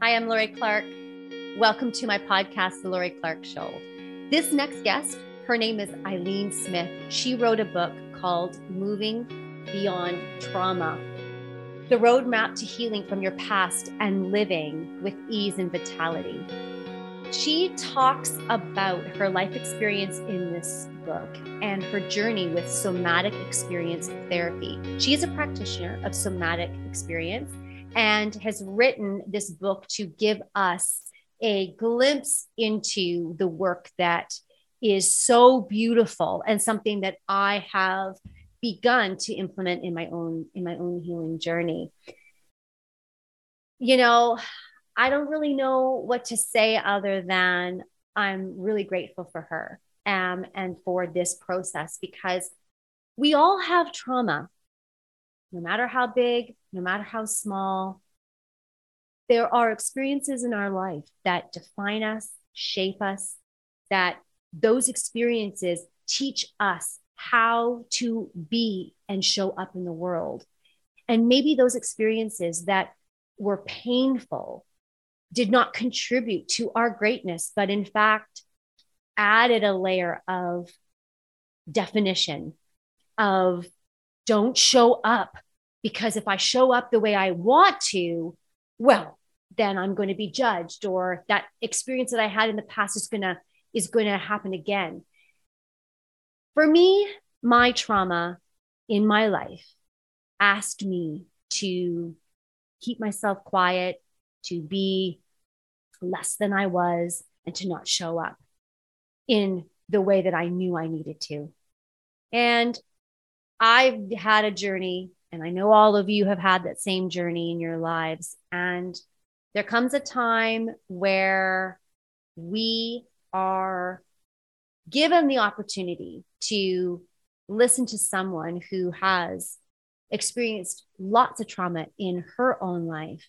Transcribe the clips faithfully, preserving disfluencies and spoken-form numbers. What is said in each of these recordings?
Hi, I'm Laurie Clark. Welcome to my podcast, The Laurie Clark Show. This next guest, her name is Ilene Smith. She wrote a book called Moving Beyond Trauma: The Roadmap to Healing from Your Past and Living with Ease and Vitality. She talks about her life experience in this book and her journey with somatic experience therapy. She is a practitioner of somatic experience and has written this book to give us a glimpse into the work that is so beautiful and something that I have begun to implement in my own, in my own healing journey. You know, I don't really know what to say other than I'm really grateful for her um, and for this process, because we all have trauma, no matter how big, no matter how small. There are experiences in our life that define us, shape us, that those experiences teach us how to be and show up in the world. And maybe those experiences that were painful did not contribute to our greatness, but in fact, added a layer of definition of don't show up, because if I show up the way I want to, well, then I'm going to be judged, or that experience that I had in the past is going to, is going to happen again. For me, my trauma in my life asked me to keep myself quiet, to be less than I was, and to not show up in the way that I knew I needed to. And I've had a journey, and I know all of you have had that same journey in your lives. And there comes a time where we are given the opportunity to listen to someone who has experienced lots of trauma in her own life.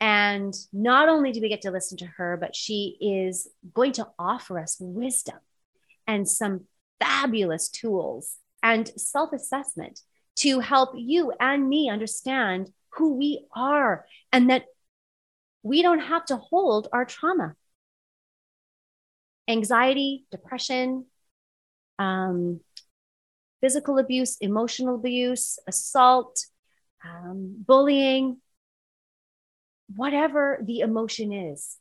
And not only do we get to listen to her, but she is going to offer us wisdom and some fabulous tools and self-assessment to help you and me understand who we are, and that we don't have to hold our trauma. Anxiety, depression, um, physical abuse, emotional abuse, assault, um, bullying, whatever the emotion is.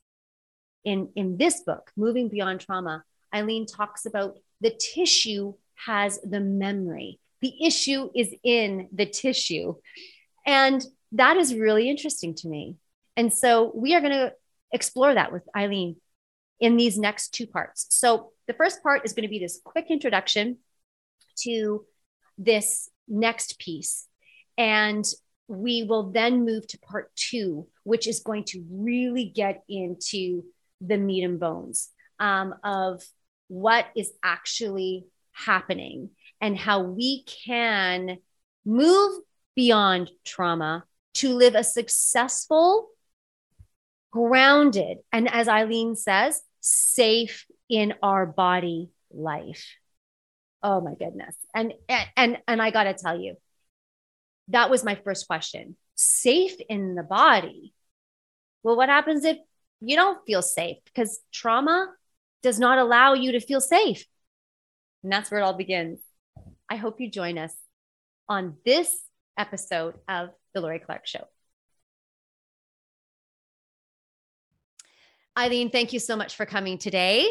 In, in this book, Moving Beyond Trauma, Ilene talks about the tissue has the memory. The issue is in the tissue. And that is really interesting to me. And so we are going to explore that with Ilene in these next two parts. So the first part is going to be this quick introduction to this next piece. And we will then move to part two, which is going to really get into the meat and bones um, of what is actually happening and how we can move beyond trauma to live a successful, grounded, and as Ilene says, safe in our body life. Oh my goodness. And, and, and I got to tell you, that was my first question. Safe in the body. Well, what happens if you don't feel safe? Because trauma does not allow you to feel safe. And that's where it all begins. I hope you join us on this episode of The Laurie Clark Show. Ilene, thank you so much for coming today.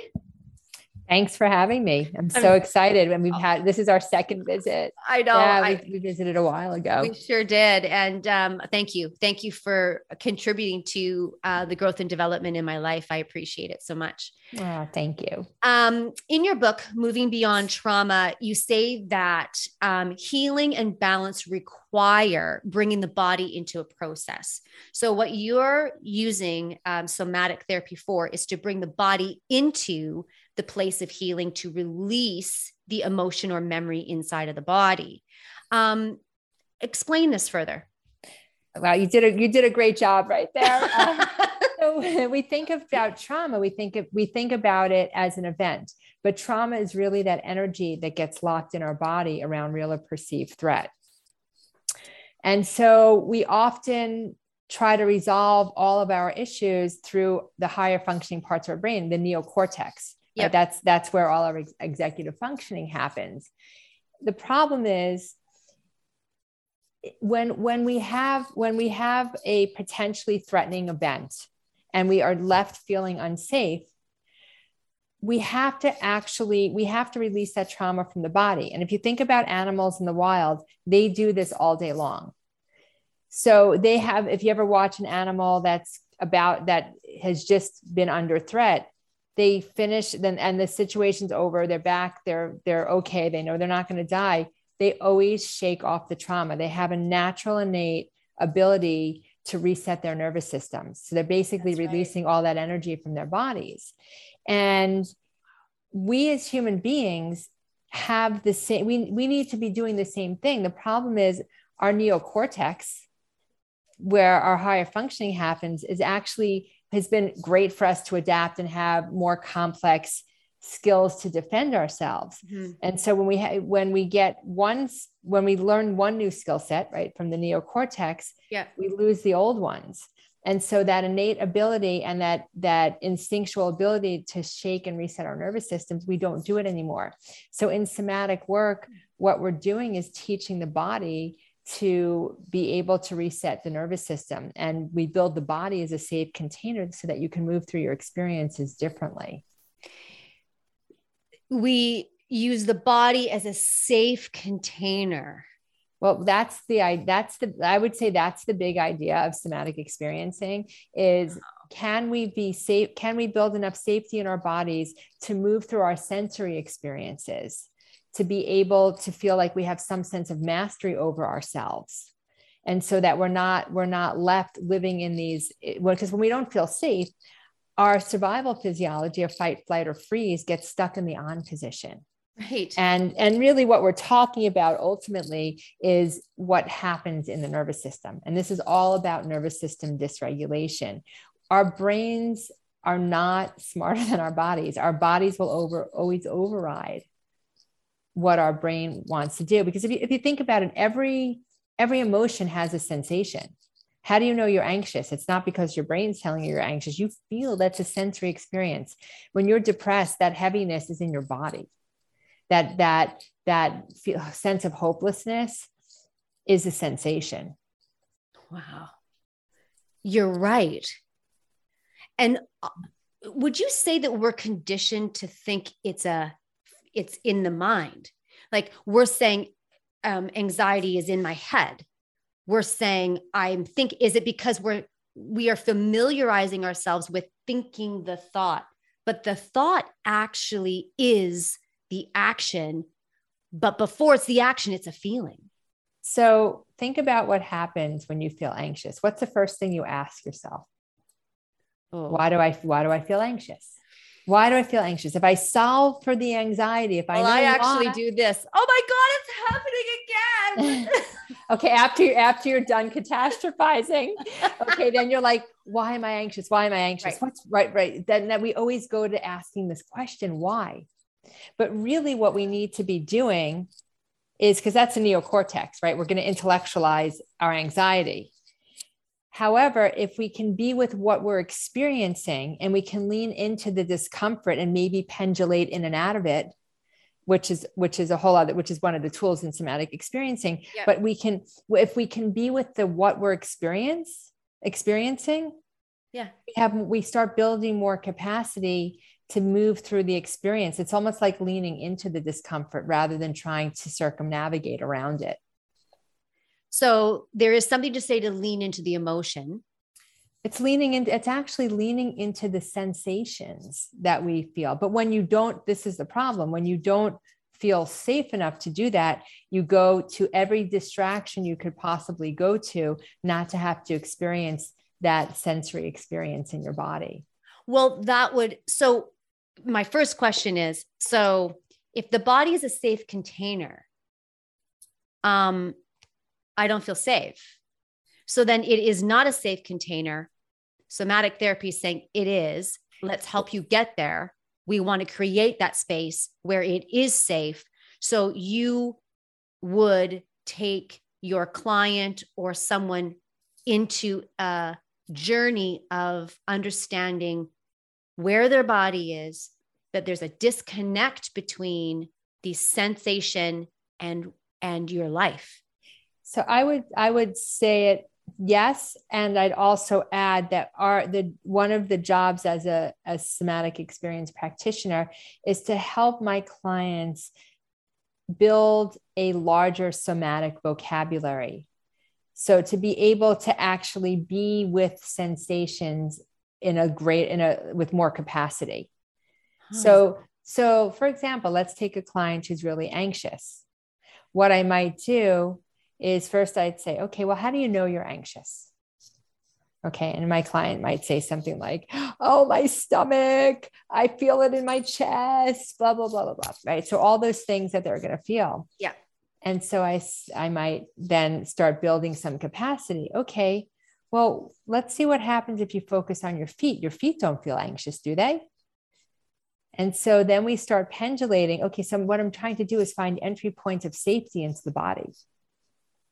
Thanks for having me. I'm so excited. And we've had, this is our second visit. I know. Yeah, we, I, we visited a while ago. We sure did. And um, thank you. Thank you for contributing to uh, the growth and development in my life. I appreciate it so much. Oh, thank you. Um, in your book, Moving Beyond Trauma, you say that um, healing and balance require bringing the body into a process. So what you're using um, somatic therapy for is to bring the body into the place of healing, to release the emotion or memory inside of the body. Um, explain this further. Wow. You did a, you did a great job right there. Uh, so we think about trauma. We think of, we think about it as an event, but trauma is really that energy that gets locked in our body around real or perceived threat. And so we often try to resolve all of our issues through the higher functioning parts of our brain, the neocortex. Yep. Right? That's, that's where all our ex- executive functioning happens. The problem is when, when we have, when we have a potentially threatening event and we are left feeling unsafe, we have to actually, we have to release that trauma from the body. And if you think about animals in the wild, they do this all day long. So they have, if you ever watch an animal that's about, that has just been under threat, they finish then, and the situation's over, they're back, they're, they're okay. They know they're not going to die. They always shake off the trauma. They have a natural innate ability to reset their nervous systems. So they're basically That's releasing right. all that energy from their bodies. And we as human beings have the same, we, we need to be doing the same thing. The problem is our neocortex, where our higher functioning happens, is actually has been great for us to adapt and have more complex skills to defend ourselves. Mm-hmm. And so when we, ha- when we get one, when we learn one new skill set, right, from the neocortex, yeah. we lose the old ones. And so that innate ability and that, that instinctual ability to shake and reset our nervous systems, we don't do it anymore. So in somatic work, what we're doing is teaching the body to be able to reset the nervous system. And we build the body as a safe container so that you can move through your experiences differently. We use the body as a safe container. Well, that's the, that's the, I would say that's the big idea of somatic experiencing is, can we be safe? Can we build enough safety in our bodies to move through our sensory experiences, to be able to feel like we have some sense of mastery over ourselves? And so that we're not, we're not left living in these, because when we don't feel safe, our survival physiology of fight, flight, or freeze gets stuck in the on position. Right. And, and really what we're talking about ultimately is what happens in the nervous system. And this is all about nervous system dysregulation. Our brains are not smarter than our bodies. Our bodies will over, always override what our brain wants to do. Because if you, if you think about it, every, every emotion has a sensation. How do you know you're anxious? It's not because your brain's telling you you're anxious. You feel that's a sensory experience. When you're depressed, that heaviness is in your body. That, that, that feel, sense of hopelessness is a sensation. Wow. You're right. And would you say that we're conditioned to think it's a, it's in the mind? Like we're saying um, anxiety is in my head. We're saying, I'm think, is it because we're, we are familiarizing ourselves with thinking the thought, but the thought actually is the action, but before it's the action, it's a feeling. So think about what happens when you feel anxious. What's the first thing you ask yourself? Oh. Why do I, why do I feel anxious? Why do I feel anxious? If I solve for the anxiety, if I, well, know I actually why, do this, oh my God, it's happening again. Okay. After you, after you're done catastrophizing, okay. Then you're like, why am I anxious? Why am I anxious? Right. What's right. Right. Then that we always go to asking this question, why? But really what we need to be doing is, because that's the neocortex, right? We're going to intellectualize our anxiety. However, if we can be with what we're experiencing and we can lean into the discomfort and maybe pendulate in and out of it, which is, which is a whole other, which is one of the tools in somatic experiencing, yep. But we can, if we can be with the, what we're experience experiencing, yeah, we have, we start building more capacity to move through the experience. It's almost like leaning into the discomfort rather than trying to circumnavigate around it. So there is something to say to lean into the emotion. It's leaning in, it's actually leaning into the sensations that we feel. But when you don't, this is the problem. When you don't feel safe enough to do that, you go to every distraction you could possibly go to, not to have to experience that sensory experience in your body. Well, that would, so my first question is, so if the body is a safe container, um, I don't feel safe. So then it is not a safe container. Somatic therapy is saying it is, let's help you get there. We want to create that space where it is safe. So you would take your client or someone into a journey of understanding where their body is, that there's a disconnect between the sensation and, and your life. So I would, I would say it. Yes. And I'd also add that our, the, one of the jobs as a, a somatic experience practitioner is to help my clients build a larger somatic vocabulary. So to be able to actually be with sensations in a great, in a, with more capacity. Huh. So, so for example, let's take a client who's really anxious. What I might do is first I'd say, okay, well, how do you know you're anxious? Okay. And my client might say something like, oh, my stomach, I feel it in my chest, blah, blah, blah, blah, blah. Right. So all those things that they're going to feel. Yeah. And so I, I might then start building some capacity. Okay. Well, let's see what happens if you focus on your feet. Your feet don't feel anxious, do they? And so then we start pendulating. Okay. So what I'm trying to do is find entry points of safety into the body.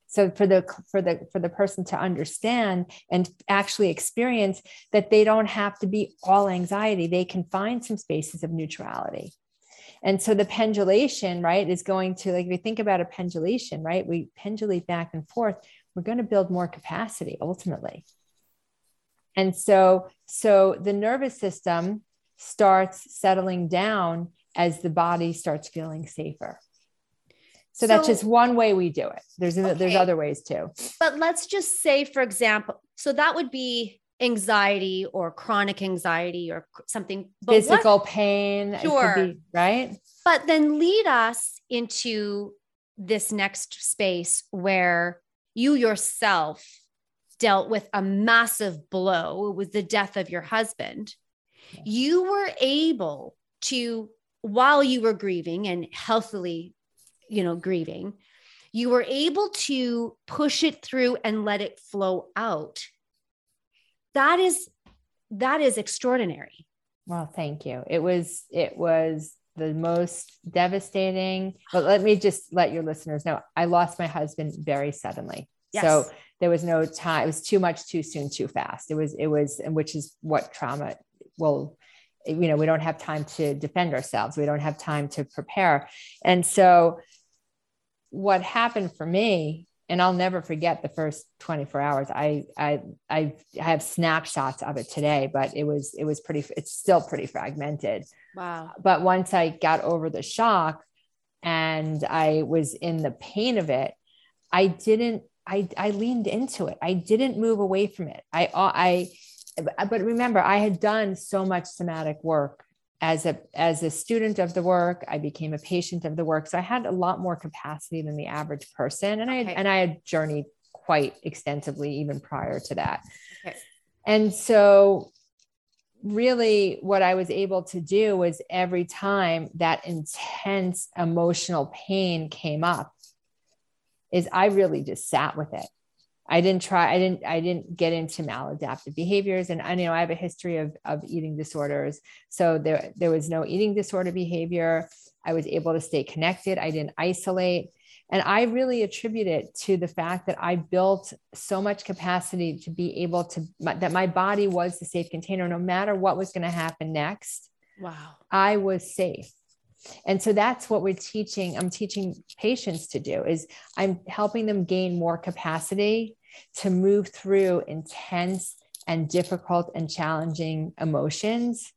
So for the, for the, for the person to understand and actually experience that they don't have to be all anxiety, they can find some spaces of neutrality. And so the pendulation, right, is going to, like, if you think about a pendulation, right, we pendulate back and forth, we're going to build more capacity ultimately. And so, so the nervous system starts settling down as the body starts feeling safer. So, so that's just one way we do it. There's, okay. there's other ways too. But let's just say, for example, so that would be anxiety or chronic anxiety or something. But Physical what, pain. Sure. It could be, right. But then lead us into this next space where you yourself dealt with a massive blow. It was the death of your husband. Okay. You were able to, while you were grieving and healthily you know, grieving, you were able to push it through and let it flow out. That is, that is extraordinary. Well, thank you. It was, it was the most devastating, but let me just let your listeners know, I lost my husband very suddenly. Yes. So there was no time. It was too much, too soon, too fast. It was, it was, and which is what trauma will, you know, we don't have time to defend ourselves. We don't have time to prepare. And so what happened for me, and I'll never forget the first twenty-four hours. I, I, I have snapshots of it today, but it was, it was pretty, it's still pretty fragmented. Wow. But once I got over the shock and I was in the pain of it, I didn't, I, I leaned into it. I didn't move away from it. I, I, But remember, I had done so much somatic work as a, as a student of the work. I became a patient of the work. So I had a lot more capacity than the average person. And okay. I, had, and I had journeyed quite extensively even prior to that. Okay. And so really what I was able to do was every time that intense emotional pain came up is I really just sat with it. I didn't try, I didn't, I didn't get into maladaptive behaviors. And I you know I have a history of, of eating disorders. So there, there was no eating disorder behavior. I was able to stay connected. I didn't isolate. And I really attribute it to the fact that I built so much capacity to be able to, that my body was the safe container, no matter what was going to happen next. Wow. I was safe. And so that's what we're teaching. I'm teaching patients to do is I'm helping them gain more capacity to move through intense and difficult and challenging emotions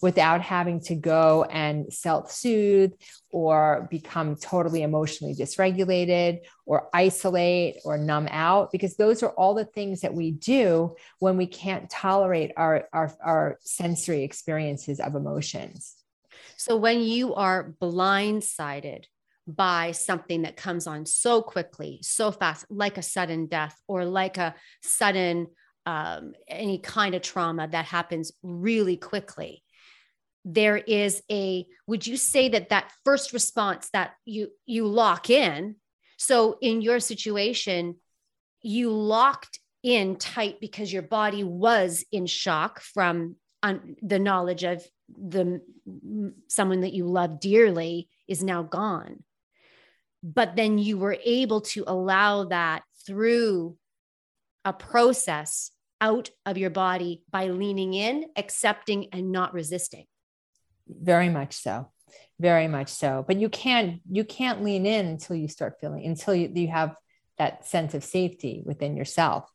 without having to go and self-soothe or become totally emotionally dysregulated or isolate or numb out, because those are all the things that we do when we can't tolerate our, our, our sensory experiences of emotions. So when you are blindsided by something that comes on so quickly, so fast, like a sudden death or like a sudden, um, any kind of trauma that happens really quickly, there is a, would you say that that first response that you, you lock in. So in your situation, you locked in tight because your body was in shock from um, the knowledge of the someone that you love dearly is now gone, but then you were able to allow that through a process out of your body by leaning in, accepting, and not resisting. Very much so. Very much so. But you can't, you can't lean in until you start feeling, until you, you have that sense of safety within yourself.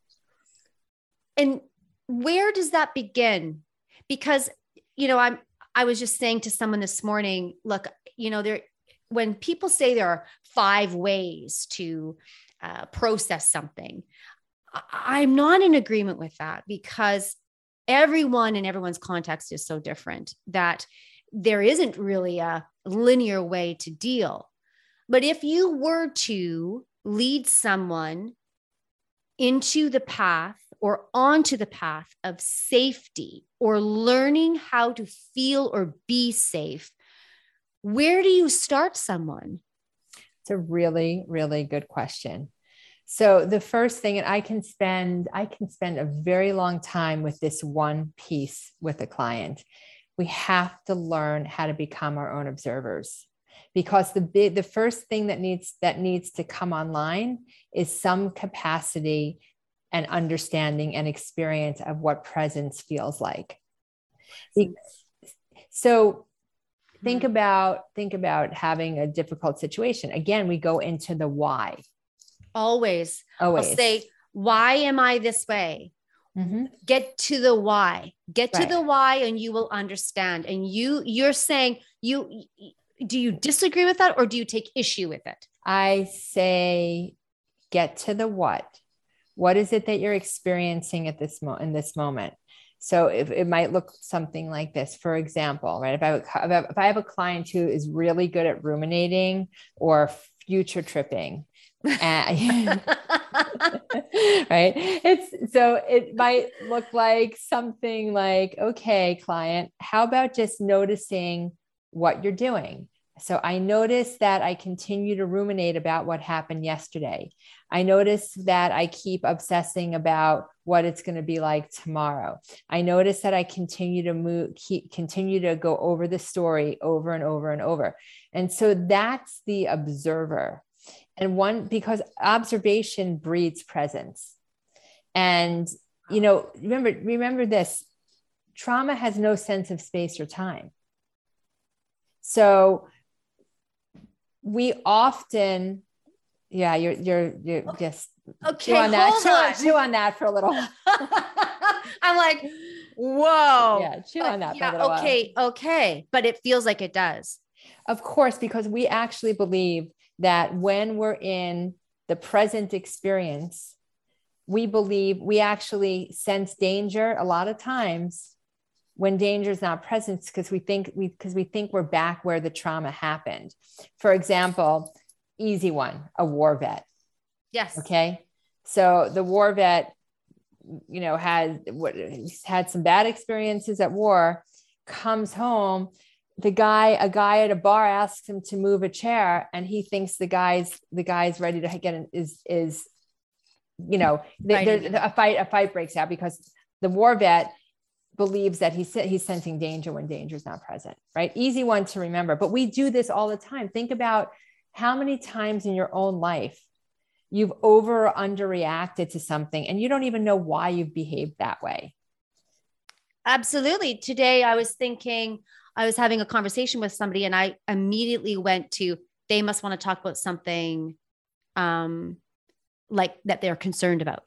And where does that begin? Because, you know, I'm, I was just saying to someone this morning, look, you know, there, when people say there are five ways to uh, process something, I'm not in agreement with that, because everyone and everyone's context is so different that there isn't really a linear way to deal. But if you were to lead someone into the path or onto the path of safety or learning how to feel or be safe, where do you start someone? It's a really, really good question. So the first thing, and I can spend, I can spend a very long time with this one piece with a client. We have to learn how to become our own observers, because the big, the first thing that needs, that needs to come online is some capacity and understanding and experience of what presence feels like. So think about, think about having a difficult situation. Again, we go into the why. Always. Always. I'll say, why am I this way? Mm-hmm. Get to the why, get right. to the why, and you will understand. And you, you're saying you, do you disagree with that, or do you take issue with it? I say, get to the what. What is it that you're experiencing at this moment, in this moment? So if, it might look something like this, for example, right? If I, if I have a client who is really good at ruminating or future tripping, and, right? It's, so it might look like something like, okay, client, how about just noticing what you're doing? So I notice that I continue to ruminate about what happened yesterday. I notice that I keep obsessing about what it's going to be like tomorrow. I notice that I continue to move, keep, continue to go over the story over and over and over. And so that's the observer. And one, because observation breeds presence. And, you know, remember, remember this, trauma has no sense of space or time. So we often, yeah, you're, you're, you're just okay, chew on that, chew on. chew on that for a little while. I'm like, whoa. Yeah, chew on that yeah, for a little okay, while. Okay, okay. But it feels like it does. Of course, because we actually believe that when we're in the present experience, we believe we actually sense danger a lot of times when danger is not present, because we think we, because we think we're back where the trauma happened. For example, easy one, a war vet. Yes. Okay. So the war vet, you know, had, what, had some bad experiences at war, comes home. The guy, a guy at a bar asks him to move a chair, and he thinks the guy's, the guy's ready to get an, is, is, you know, the, a fight, a fight breaks out because the war vet believes that he's, he's sensing danger when danger is not present, right? Easy one to remember, but we do this all the time. Think about how many times in your own life you've over or underreacted to something and you don't even know why you've behaved that way. Absolutely. Today I was thinking, I was having a conversation with somebody and I immediately went to, they must want to talk about something um, like that they're concerned about.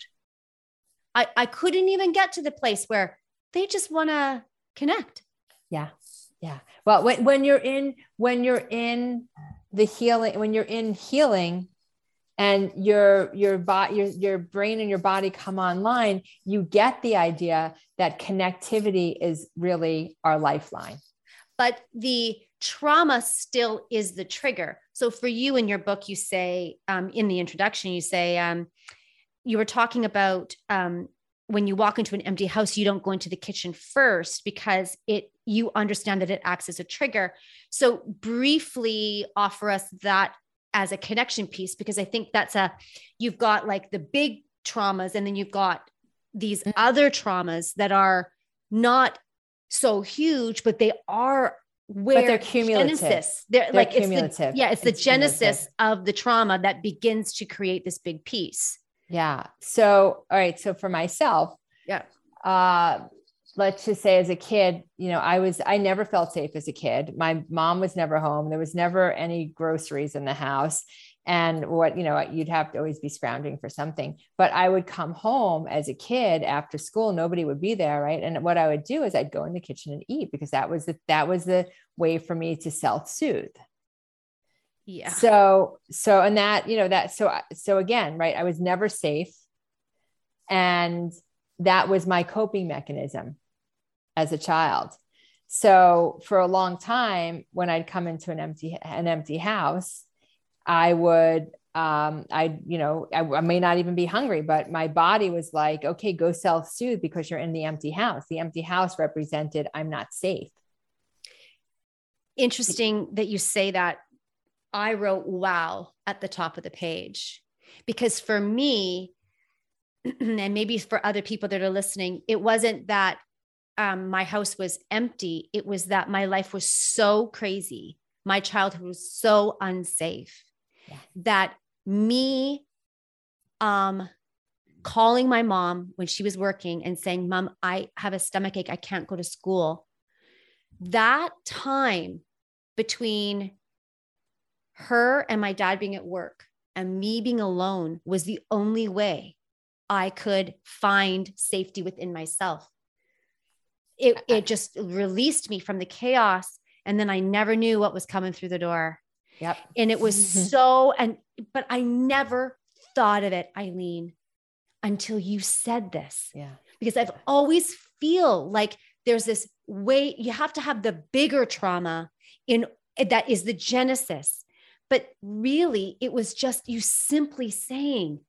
I, I couldn't even get to the place where they just want to connect. Yeah. Yeah. Well, when, when you're in, when you're in the healing, when you're in healing and your, your body, your, your brain and your body come online, you get the idea that connectivity is really our lifeline. But the trauma still is the trigger. So for you in your book, you say, um, in the introduction, you say, um, you were talking about um, when you walk into an empty house, you don't go into the kitchen first because it, you understand that it acts as a trigger. So briefly offer us that as a connection piece, because I think that's a, you've got like the big traumas and then you've got these mm-hmm. other traumas that are not so huge, but they are where but they're cumulative. Genesis, they're, they're like cumulative. It's the, yeah, it's, it's the genesis cumulative. Of the trauma that begins to create this big piece. Yeah. So, all right. So for myself, yeah. Uh, let's just say as a kid, you know, I was, I never felt safe as a kid. My mom was never home. There was never any groceries in the house. And what, you know, you'd have to always be scrounging for something, but I would come home as a kid after school, nobody would be there. Right. And what I would do is I'd go in the kitchen and eat, because that was the, that was the way for me to self-soothe. Yeah. So, so, and that, you know, that, so, so again, right. I was never safe. And that was my coping mechanism as a child. So for a long time, when I'd come into an empty, an empty house, I would, um, I, you know, I, I may not even be hungry, but my body was like, okay, go self-soothe because you're in the empty house. The empty house represented, I'm not safe. Interesting that you say that. I wrote, wow, at the top of the page, because for me, and maybe for other people that are listening, it wasn't that, um, my house was empty. It was that my life was so crazy. My childhood was so unsafe yeah. that me um, calling my mom when she was working and saying, Mom, I have a stomachache. I can't go to school. That time between her and my dad being at work and me being alone was the only way I could find safety within myself. It, it just released me from the chaos. And then I never knew what was coming through the door. Yep. And it was so, and, but I never thought of it, Ilene, until you said this. Yeah. Because I've always feel like there's this way, you have to have the bigger trauma in that is the genesis, but really it was just you simply saying,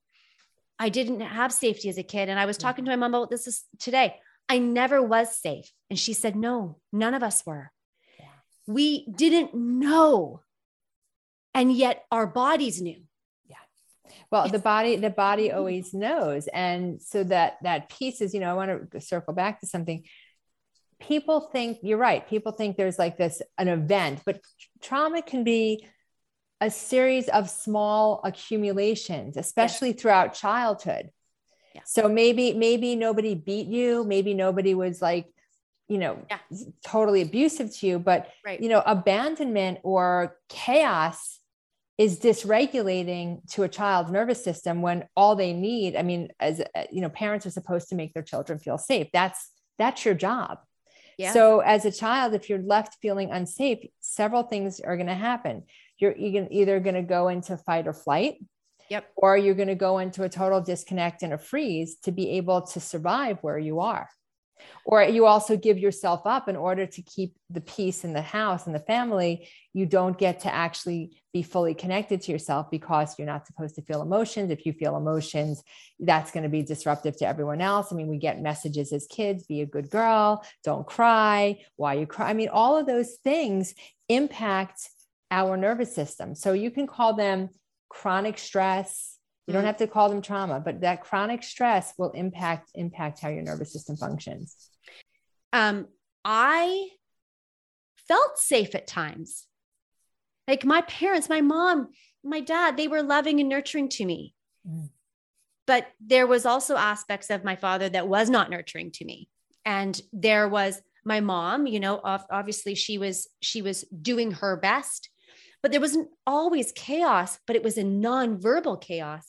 I didn't have safety as a kid. And I was talking to my mom about this is today. I never was safe. And she said, no, none of us were. We didn't know. And yet our bodies knew. Yeah. Well, it's- the body, the body always knows. And so that, that piece is, you know, I want to circle back to something. People think you're right. People think there's like this, an event, but trauma can be a series of small accumulations, especially yeah. throughout childhood. Yeah. So maybe, maybe nobody beat you. Maybe nobody was like, you know, yeah. totally abusive to you, but right. you know, abandonment or chaos is dysregulating to a child's nervous system when all they need, I mean, as you know, parents are supposed to make their children feel safe. That's, that's your job. Yeah. So as a child, if you're left feeling unsafe, several things are going to happen. You're either going to go into fight or flight, yep. or you're going to go into a total disconnect and a freeze to be able to survive where you are. Or you also give yourself up in order to keep the peace in the house and the family. You don't get to actually be fully connected to yourself because you're not supposed to feel emotions. If you feel emotions, that's going to be disruptive to everyone else. I mean, we get messages as kids, be a good girl, don't cry, why you cry. I mean, all of those things impact our nervous system. So you can call them chronic stress. You don't have to call them trauma, but that chronic stress will impact, impact how your nervous system functions. Um, I felt safe at times. Like my parents, my mom, my dad, they were loving and nurturing to me, mm. but there was also aspects of my father that was not nurturing to me. And there was my mom, you know, obviously she was, she was doing her best, but there wasn't always chaos, but it was a nonverbal chaos.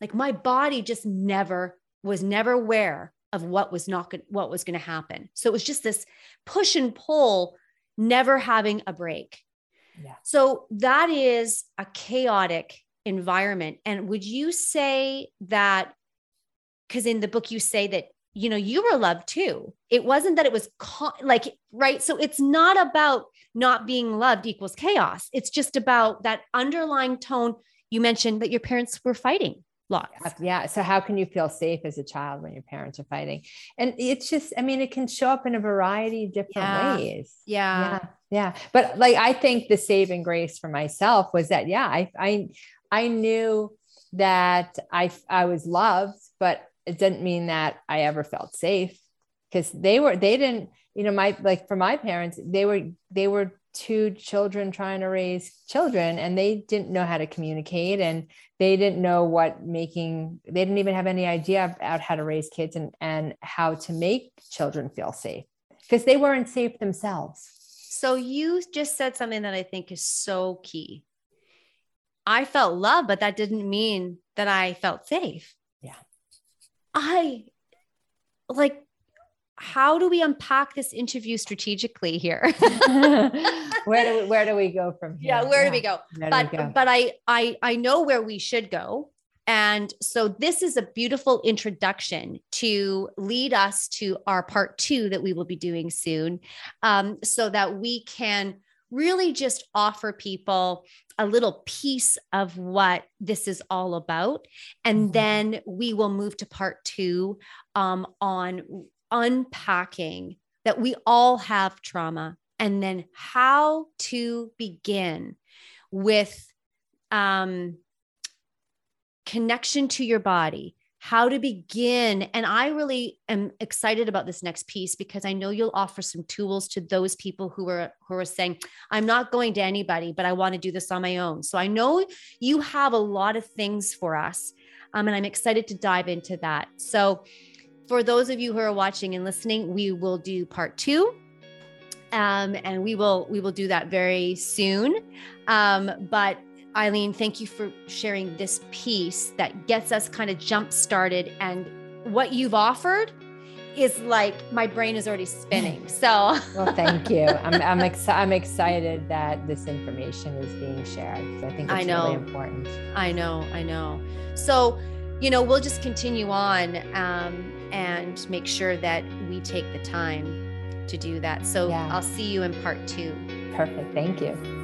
Like my body just never was never aware of what was not good, what was going to happen. So it was just this push and pull, never having a break. Yeah. So that is a chaotic environment. And would you say that, because in the book you say that, you know, you were loved too. It wasn't that it was co- like, right. So it's not about not being loved equals chaos. It's just about that underlying tone. You mentioned that your parents were fighting lots. Yeah. So how can you feel safe as a child when your parents are fighting? And it's just, I mean, it can show up in a variety of different yeah. ways. Yeah. yeah. Yeah. But like, I think the saving grace for myself was that, yeah, I, I, I knew that I, I was loved, but it didn't mean that I ever felt safe because they were, they didn't, you know, my, like for my parents, they were, they were two children trying to raise children, and they didn't know how to communicate, and they didn't know what making, they didn't even have any idea about how to raise kids and, and how to make children feel safe, because they weren't safe themselves. So you just said something that I think is so key. I felt love, but that didn't mean that I felt safe. Yeah. I like, how do we unpack this interview strategically here? Where do we, where do we go from here? Yeah. Where yeah. do we go? Where but, we go? but I, I, I know where we should go. And so this is a beautiful introduction to lead us to our part two that we will be doing soon. Um, so that we can really just offer people a little piece of what this is all about. And then we will move to part two, um, on unpacking that we all have trauma, and then how to begin with, um, connection to your body, how to begin. And I really am excited about this next piece, because I know you'll offer some tools to those people who are, who are saying, I'm not going to anybody, but I want to do this on my own. So I know you have a lot of things for us. Um, and I'm excited to dive into that. So for those of you who are watching and listening, we will do part two. Um, and we will, we will do that very soon. Um, but Ilene, thank you for sharing this piece that gets us kind of jump started. And what you've offered is like, my brain is already spinning. So well, thank you. I'm I'm, exci- I'm excited that this information is being shared. I think it's I know. really important. I know, I know. So, you know, we'll just continue on um, and make sure that we take the time to do that. So yeah. I'll see you in part two. Perfect. Thank you.